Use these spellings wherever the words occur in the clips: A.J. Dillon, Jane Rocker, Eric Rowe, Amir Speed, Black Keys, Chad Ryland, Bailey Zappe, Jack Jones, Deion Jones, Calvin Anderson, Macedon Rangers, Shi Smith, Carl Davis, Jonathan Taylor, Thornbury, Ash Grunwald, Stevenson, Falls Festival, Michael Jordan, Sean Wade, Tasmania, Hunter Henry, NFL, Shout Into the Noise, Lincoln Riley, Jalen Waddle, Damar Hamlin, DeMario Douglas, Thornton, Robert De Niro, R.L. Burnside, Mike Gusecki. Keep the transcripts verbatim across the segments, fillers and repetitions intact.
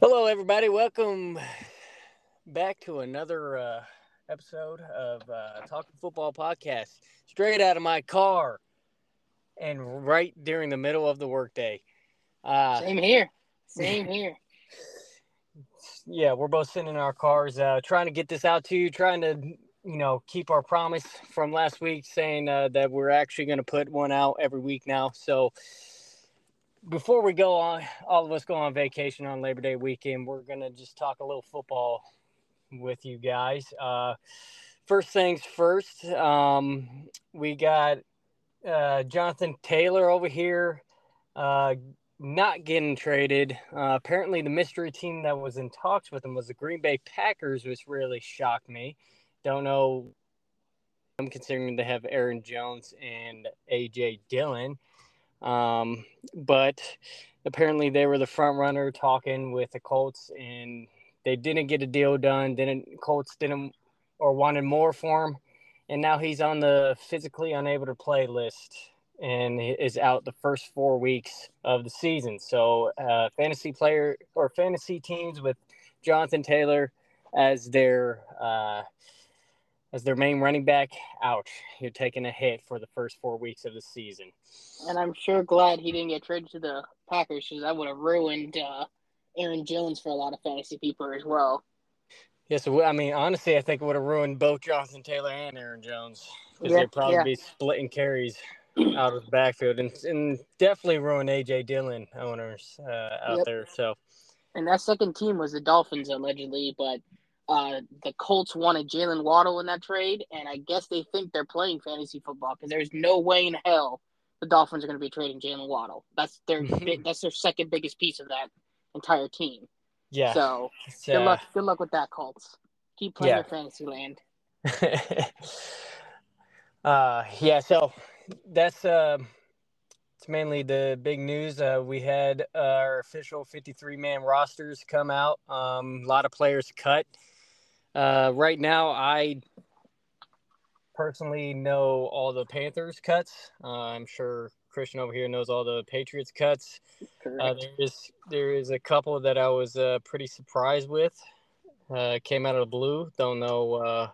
Hello, everybody. Welcome back to another uh, episode of uh, Talking Football Podcast, straight out of my car and right during the middle of the workday. Uh, Same here. Same here. Yeah, we're both sitting in our cars uh, trying to get this out to you, trying to, you know, keep our promise from last week saying uh, that we're actually going to put one out every week now. So before we go on, all of us go on vacation on Labor Day weekend, we're going to just talk a little football with you guys. Uh, first things first, um, we got uh, Jonathan Taylor over here uh, not getting traded. Uh, apparently the mystery team that was in talks with him was the Green Bay Packers, which really shocked me. Don't know. I'm considering they have Aaron Jones and A J. Dillon. Um, but apparently they were the front runner talking with the Colts, and they didn't get a deal done. Didn't Colts didn't or wanted more for him, and now he's on the physically unable to play list and is out the first four weeks of the season. So, uh, fantasy player or fantasy teams with Jonathan Taylor as their uh, as their main running back, ouch, you're taking a hit for the first four weeks of the season. And I'm sure glad he didn't get traded to the Packers, because that would have ruined uh, Aaron Jones for a lot of fantasy people as well. Yes, yeah, so, I mean, honestly, I think it would have ruined both Jonathan Taylor and Aaron Jones, because yeah, they'd probably yeah. be splitting carries out of the backfield, and, and definitely ruin A J. Dillon owners uh, out yep. there. So, and that second team was the Dolphins, allegedly, but Uh, the Colts wanted Jalen Waddle in that trade, and I guess they think they're playing fantasy football because there's no way in hell the Dolphins are going to be trading Jalen Waddle. That's their that's their second biggest piece of that entire team. Yeah. So good uh, luck. Good luck with that, Colts. Keep playing yeah. your fantasy land. uh, yeah. So that's uh, it's mainly the big news. Uh, we had uh, our official fifty-three man rosters come out. Um, a lot of players cut. Uh, right now, I personally know all the Panthers cuts. Uh, I'm sure Christian over here knows all the Patriots cuts. Uh, there is there is a couple that I was uh, pretty surprised with. Uh, came out of the blue. Don't know uh,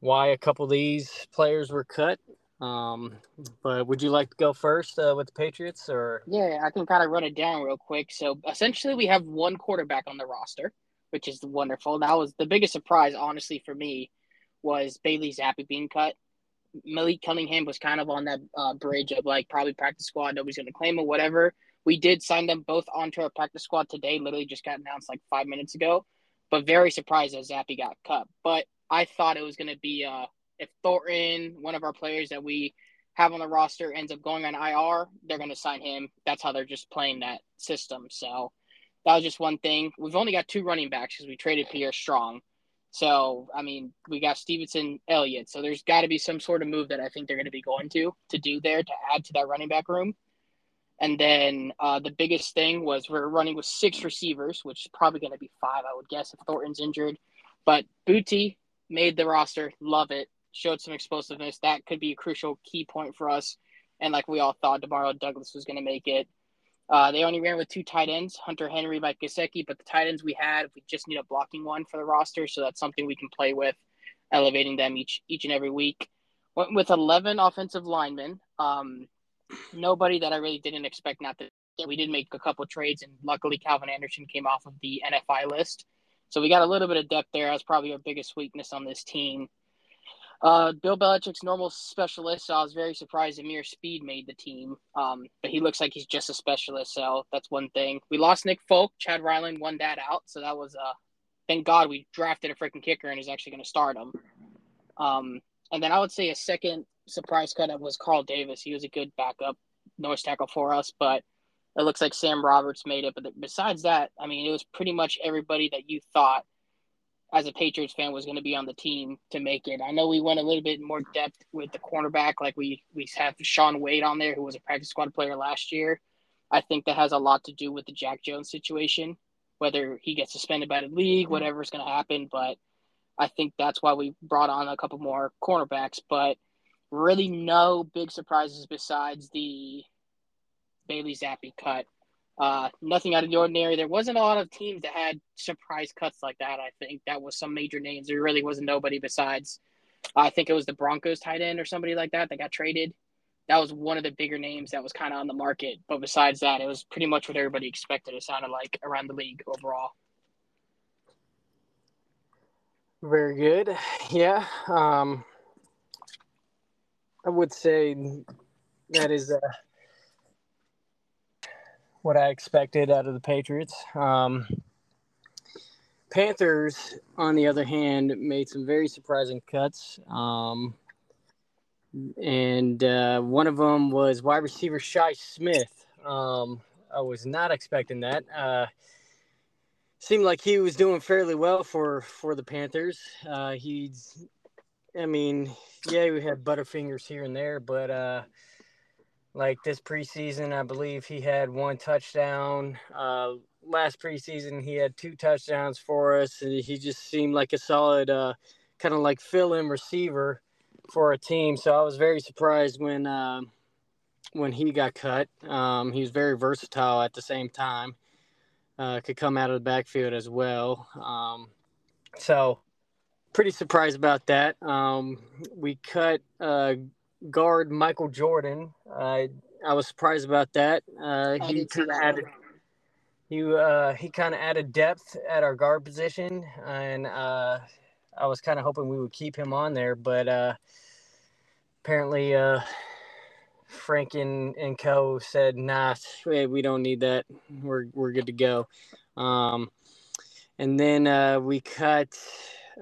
why a couple of these players were cut. Um, but would you like to go first uh, with the Patriots? Or yeah, I can kind of run it down real quick. So essentially, we have one quarterback on the roster, which is wonderful. That was the biggest surprise, honestly, for me, was Bailey Zappe being cut. Malik Cunningham was kind of on that uh, bridge of, like, probably practice squad. Nobody's going to claim him, whatever. We did sign them both onto our practice squad today. Literally just got announced, like, five minutes ago. But very surprised that Zappe got cut. But I thought it was going to be uh, if Thornton, one of our players that we have on the roster, ends up going on I R, they're going to sign him. That's how they're just playing that system, so that was just one thing. We've only got two running backs because we traded Pierre Strong. So, I mean, we got Stevenson, Elliott. So there's got to be some sort of move that I think they're going to be going to to do there to add to that running back room. And then uh, the biggest thing was we're running with six receivers, which is probably going to be five, I would guess, if Thornton's injured. But Booty made the roster. Love it. Showed some explosiveness. That could be a crucial key point for us. And like we all thought, DeMario Douglas was going to make it. Uh, they only ran with two tight ends, Hunter Henry, Mike Gusecki, but the tight ends we had, we just need a blocking one for the roster, so that's something we can play with, elevating them each each and every week. Went with eleven offensive linemen. Um, nobody that I really didn't expect not to. We did make a couple trades, and luckily Calvin Anderson came off of the N F I list. So we got a little bit of depth there. That was probably our biggest weakness on this team. Uh, Bill Belichick's normal specialist, so I was very surprised Amir Speed made the team, um, but he looks like he's just a specialist, so that's one thing. We lost Nick Folk. Chad Ryland won that out, so that was uh, – thank God we drafted a freaking kicker and is actually going to start him. Um, and then I would say a second surprise cut-up was Carl Davis. He was a good backup nose tackle for us, but it looks like Sam Roberts made it. But besides that, I mean, it was pretty much everybody that you thought as a Patriots fan was going to be on the team to make it. I know we went a little bit more depth with the cornerback. Like we, we have Sean Wade on there, who was a practice squad player last year. I think that has a lot to do with the Jack Jones situation, whether he gets suspended by the league, whatever's going to happen. But I think that's why we brought on a couple more cornerbacks, but really no big surprises besides the Bailey Zappe cut. Uh, nothing out of the ordinary. There wasn't a lot of teams that had surprise cuts like that. I think that was some major names. There really wasn't nobody besides, I think it was the Broncos tight end or somebody like that that got traded. That was one of the bigger names that was kind of on the market. But besides that, it was pretty much what everybody expected. It sounded like around the league overall. Very good. Yeah. Um, I would say that is uh, what I expected out of the Patriots. Um, Panthers, on the other hand, made some very surprising cuts. Um, and uh, one of them was wide receiver Shi Smith. Um, I was not expecting that. Uh, seemed like he was doing fairly well for, for the Panthers. Uh, he's, I mean, yeah, we had butterfingers here and there, but uh, like this preseason, I believe he had one touchdown. Uh, last preseason, he had two touchdowns for us, and he just seemed like a solid uh, kind of like fill-in receiver for a team. So I was very surprised when uh, when he got cut. Um, he was very versatile at the same time. Uh, could come out of the backfield as well. Um, so pretty surprised about that. Um, we cut uh, guard Michael Jordan. Uh, I was surprised about that. Uh, he kind of added he, uh, he kind of added depth at our guard position, and uh, I was kind of hoping we would keep him on there, but uh, apparently uh, Frank and, and Co. said, nah, we don't need that. We're we're good to go. Um, and then uh, we cut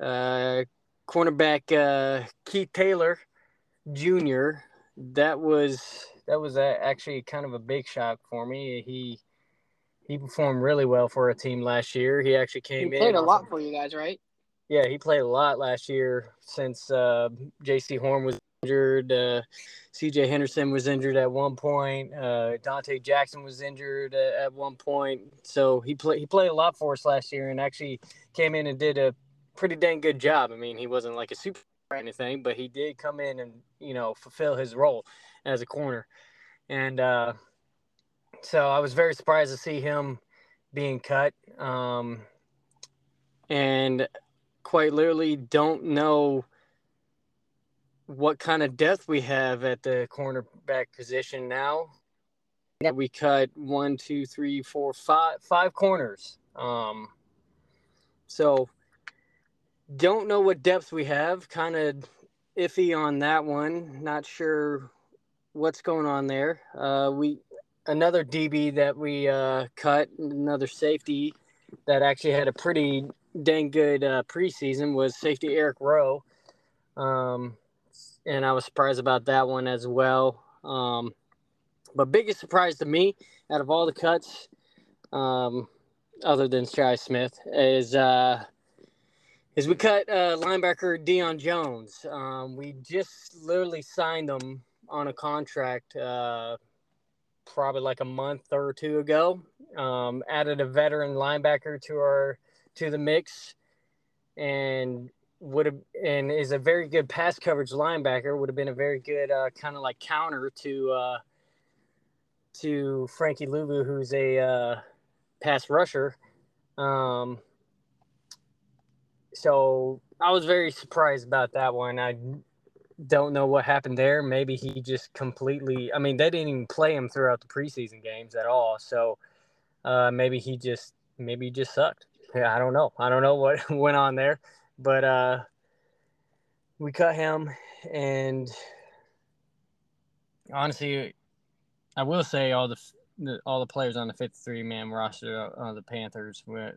uh, cornerback uh, Keith Taylor Junior That was that was a, actually kind of a big shock for me. He he performed really well for a team last year. He actually came in. He played in a lot for you guys, right? Yeah, he played a lot last year since uh, J C. Horn was injured. Uh, C J. Henderson was injured at one point. Uh, Dante Jackson was injured uh, at one point. So he, play, he played a lot for us last year and actually came in and did a pretty dang good job. I mean, he wasn't like a super or anything, but he did come in and, you know, fulfill his role as a corner. And uh, so I was very surprised to see him being cut. Um, and – quite literally don't know what kind of depth we have at the cornerback position now. We cut one, two, three, four, five, five corners. Um, so don't know what depth we have. Kind of iffy on that one. Not sure what's going on there. Uh, we another D B that we uh, cut, another safety that actually had a pretty – dang good uh, preseason was safety Eric Rowe, um, and I was surprised about that one as well. Um, but biggest surprise to me out of all the cuts, um, other than Shi Smith, is uh, is we cut uh, linebacker Deion Jones. Um, we just literally signed him on a contract uh, probably like a month or two ago. Um, added a veteran linebacker to our to the mix, and would have and is a very good pass coverage linebacker. Would have been a very good uh, kind of like counter to uh, to Frankie Luvu, who's a uh, pass rusher. Um, so I was very surprised about that one. I don't know what happened there. Maybe he just completely. I mean, they didn't even play him throughout the preseason games at all. So uh, maybe he just maybe he just sucked. Yeah, I don't know. I don't know what went on there, but uh, we cut him, and honestly, I will say all the, the all the players on the fifty-three man roster of the Panthers went,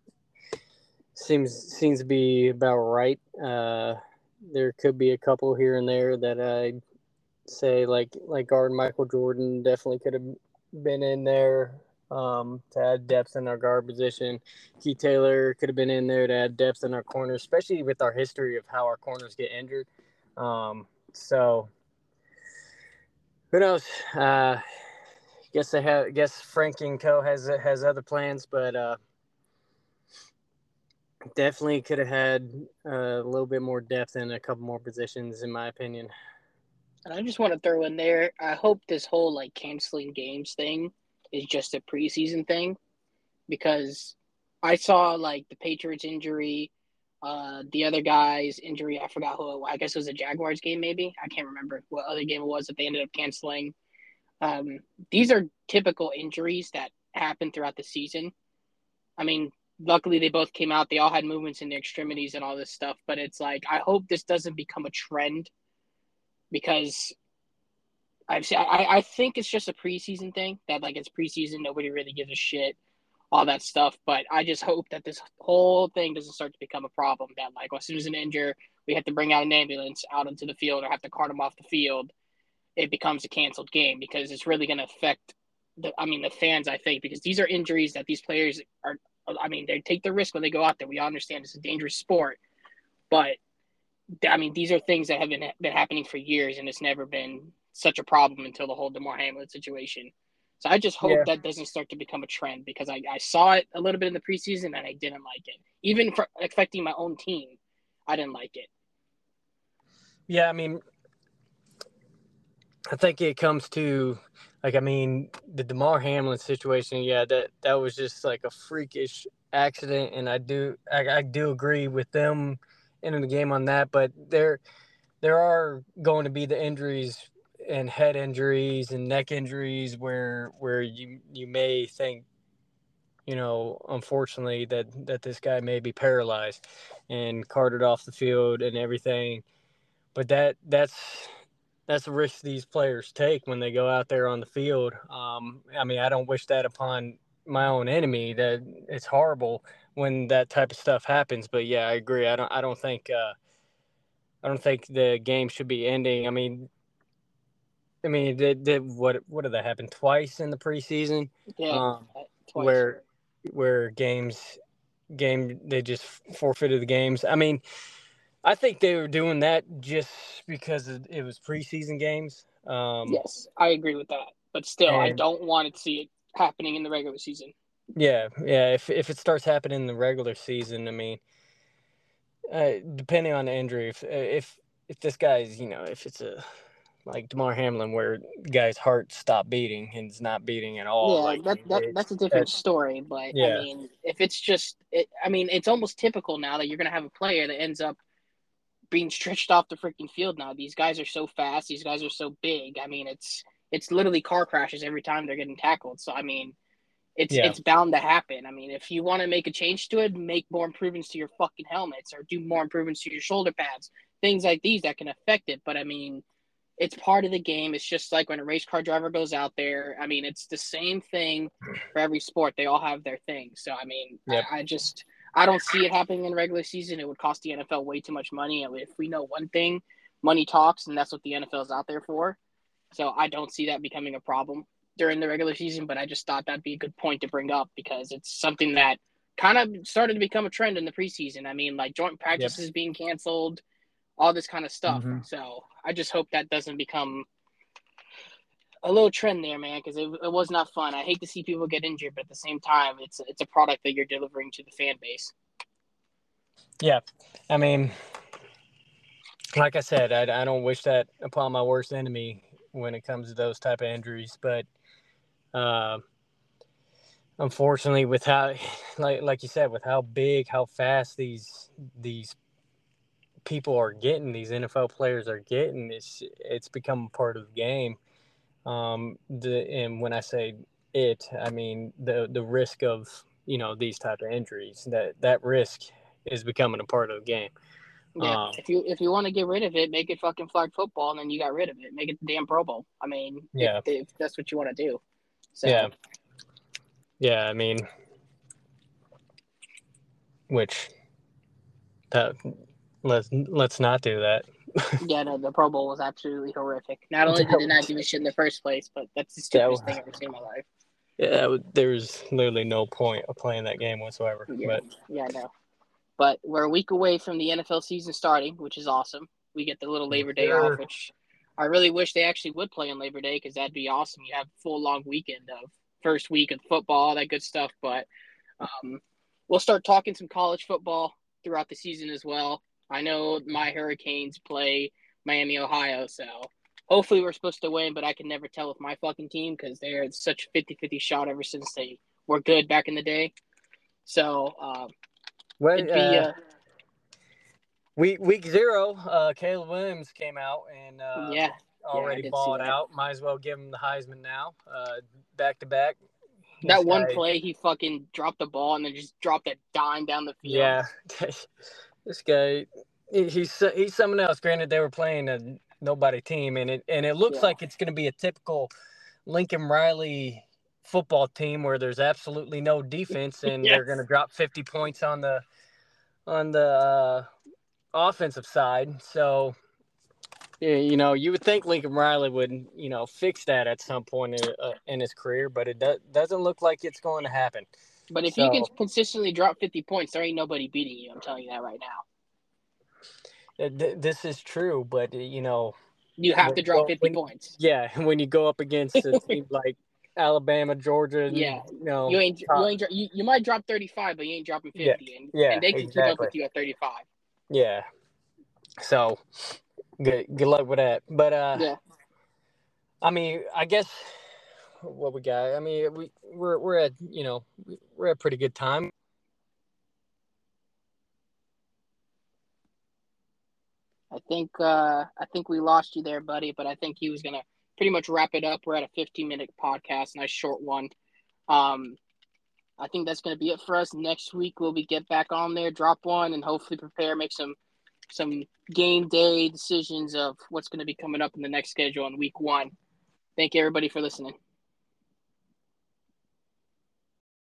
seems seems to be about right. Uh, there could be a couple here and there that I say like like guard Michael Jordan definitely could have been in there. Um, to add depth in our guard position. Keith Taylor could have been in there to add depth in our corners, especially with our history of how our corners get injured. Um, so, who knows? Uh, guess they have. Guess Frank and Co has has other plans, but uh, definitely could have had a little bit more depth in a couple more positions, in my opinion. And I just want to throw in there. I hope this whole like canceling games thing is just a preseason thing, because I saw, like, the Patriots injury, uh, the other guy's injury. I forgot who it, I guess it was a Jaguars game maybe. I can't remember what other game it was that they ended up canceling. Um, these are typical injuries that happen throughout the season. I mean, luckily they both came out. They all had movements in their extremities and all this stuff. But it's like, I hope this doesn't become a trend, because I've seen, I, I think it's just a preseason thing, that, like, it's preseason. Nobody really gives a shit, all that stuff. But I just hope that this whole thing doesn't start to become a problem, that, like, as soon as an injury, we have to bring out an ambulance out into the field or have to cart them off the field. It becomes a canceled game, because it's really going to affect the, I mean, the fans, I think, because these are injuries that these players are, I mean, they take the risk when they go out there. We all understand it's a dangerous sport, but I mean, these are things that have been, been happening for years, and it's never been such a problem until the whole Damar Hamlin situation. So I just hope yeah. that doesn't start to become a trend, because I, I saw it a little bit in the preseason and I didn't like it. Even for affecting my own team, I didn't like it. Yeah, I mean, I think it comes to, like, I mean, the Damar Hamlin situation, yeah, that, that was just like a freakish accident, and I do I, I do agree with them ending the game on that, but there there are going to be the injuries and head injuries and neck injuries where where you, you may think, you know, unfortunately that, that this guy may be paralyzed and carted off the field and everything. But that that's that's the risk these players take when they go out there on the field. Um, I mean, I don't wish that upon my own enemy. That it's horrible when that type of stuff happens. But yeah, I agree. I don't. I don't think. Uh, I don't think the game should be ending. I mean, I mean, did, did what? What did that happen twice in the preseason? Yeah, um, twice. Where, where games, game they just forfeited the games. I mean, I think they were doing that just because it was preseason games. Um, yes, I agree with that. But still, and, I don't want to see it happening in the regular season. Yeah, yeah. If if it starts happening in the regular season, I mean, uh, depending on the injury, if if if this guy's, you know, if it's a like Damar Hamlin, where the guy's heart stopped beating and it's not beating at all. Yeah, like, that, that that's a different that's, story. But yeah. I mean, if it's just, it, I mean, it's almost typical now that you're gonna have a player that ends up being stretched off the freaking field now. These guys are so fast. These guys are so big. I mean, it's it's literally car crashes every time they're getting tackled. So, I mean, it's yeah. it's bound to happen. I mean, if you want to make a change to it, make more improvements to your fucking helmets or do more improvements to your shoulder pads, things like these that can affect it. But, I mean, it's part of the game. It's just like when a race car driver goes out there. I mean, it's the same thing for every sport. They all have their thing. So, I mean, yep. I, I just – I don't see it happening in regular season. It would cost the N F L way too much money. And if we know one thing, money talks, and that's what the N F L is out there for. So I don't see that becoming a problem during the regular season, but I just thought that'd be a good point to bring up because it's something that kind of started to become a trend in the preseason. I mean, like joint practices yep. being canceled, all this kind of stuff. Mm-hmm. So I just hope that doesn't become a little trend there, man, because it, it was not fun. I hate to see people get injured, but at the same time, it's it's a product that you're delivering to the fan base. Yeah, I mean, like I said, I, I don't wish that upon my worst enemy when it comes to those type of injuries, but uh, unfortunately, with how, like like you said, with how big, how fast these these people are getting, these N F L players are getting, it's it's become part of the game. Um, the, and when I say it, I mean, the, the risk of, you know, these type of injuries, that, that risk is becoming a part of the game. Yeah. Um, if you, if you want to get rid of it, make it fucking flag football and then you got rid of it, make it the damn Pro Bowl. I mean, yeah, if, if that's what you want to do. So. Yeah. Yeah. I mean, which that let's, let's not do that. Yeah, no, the Pro Bowl was absolutely horrific. Not only did they not give a shit in the first place, but that's the stupidest that was, thing I've ever seen in my life. Yeah, was, there was literally no point of playing that game whatsoever. Yeah, but. yeah, no. But we're a week away from the N F L season starting, which is awesome. We get the little Labor Day sure. off, which I really wish they actually would play on Labor Day because that'd be awesome. You have a full long weekend of first week of football, all that good stuff. But um, we'll start talking some college football throughout the season as well. I know my Hurricanes play Miami, Ohio, so hopefully we're supposed to win, but I can never tell with my fucking team because they're such a fifty-fifty shot ever since they were good back in the day. So, um, when, be, uh, uh, week, week zero, uh, Caleb Williams came out and uh, yeah, already yeah, balled out. Might as well give him the Heisman now, uh, back-to-back. That this one guy, play, he fucking dropped the ball and then just dropped that dime down the field. Yeah, this guy, he, he's he's someone else. Granted, they were playing a nobody team, and it and it looks yeah. like it's going to be a typical Lincoln Riley football team where there's absolutely no defense, and yes. they're going to drop fifty points on the on the uh, offensive side. So, you know, you would think Lincoln Riley would, you know, fix that at some point in, uh, in his career, but it do- doesn't look like it's going to happen. But if so, you can consistently drop fifty points, there ain't nobody beating you. I'm telling you that right now. Th- this is true, but, you know. You have when, to drop fifty when, points. Yeah, when you go up against a team like Alabama, Georgia. Yeah. You know, you, ain't, you, ain't, you, you might drop thirty-five, but you ain't dropping fifty. Yeah, and, yeah, and they can exactly. keep up with you at thirty-five. Yeah. So – Good good luck with that. But, uh, yeah. I mean, I guess what we got, I mean, we, we're, we're at, you know, we're at a pretty good time. I think, uh, I think we lost you there, buddy, but I think he was going to pretty much wrap it up. We're at a fifteen minute podcast, nice short one. Um, I think that's going to be it for us. Next week, we'll be get back on there, drop one, and hopefully prepare, make some, some game day decisions of what's going to be coming up in the next schedule in week one. Thank you, everybody, for listening.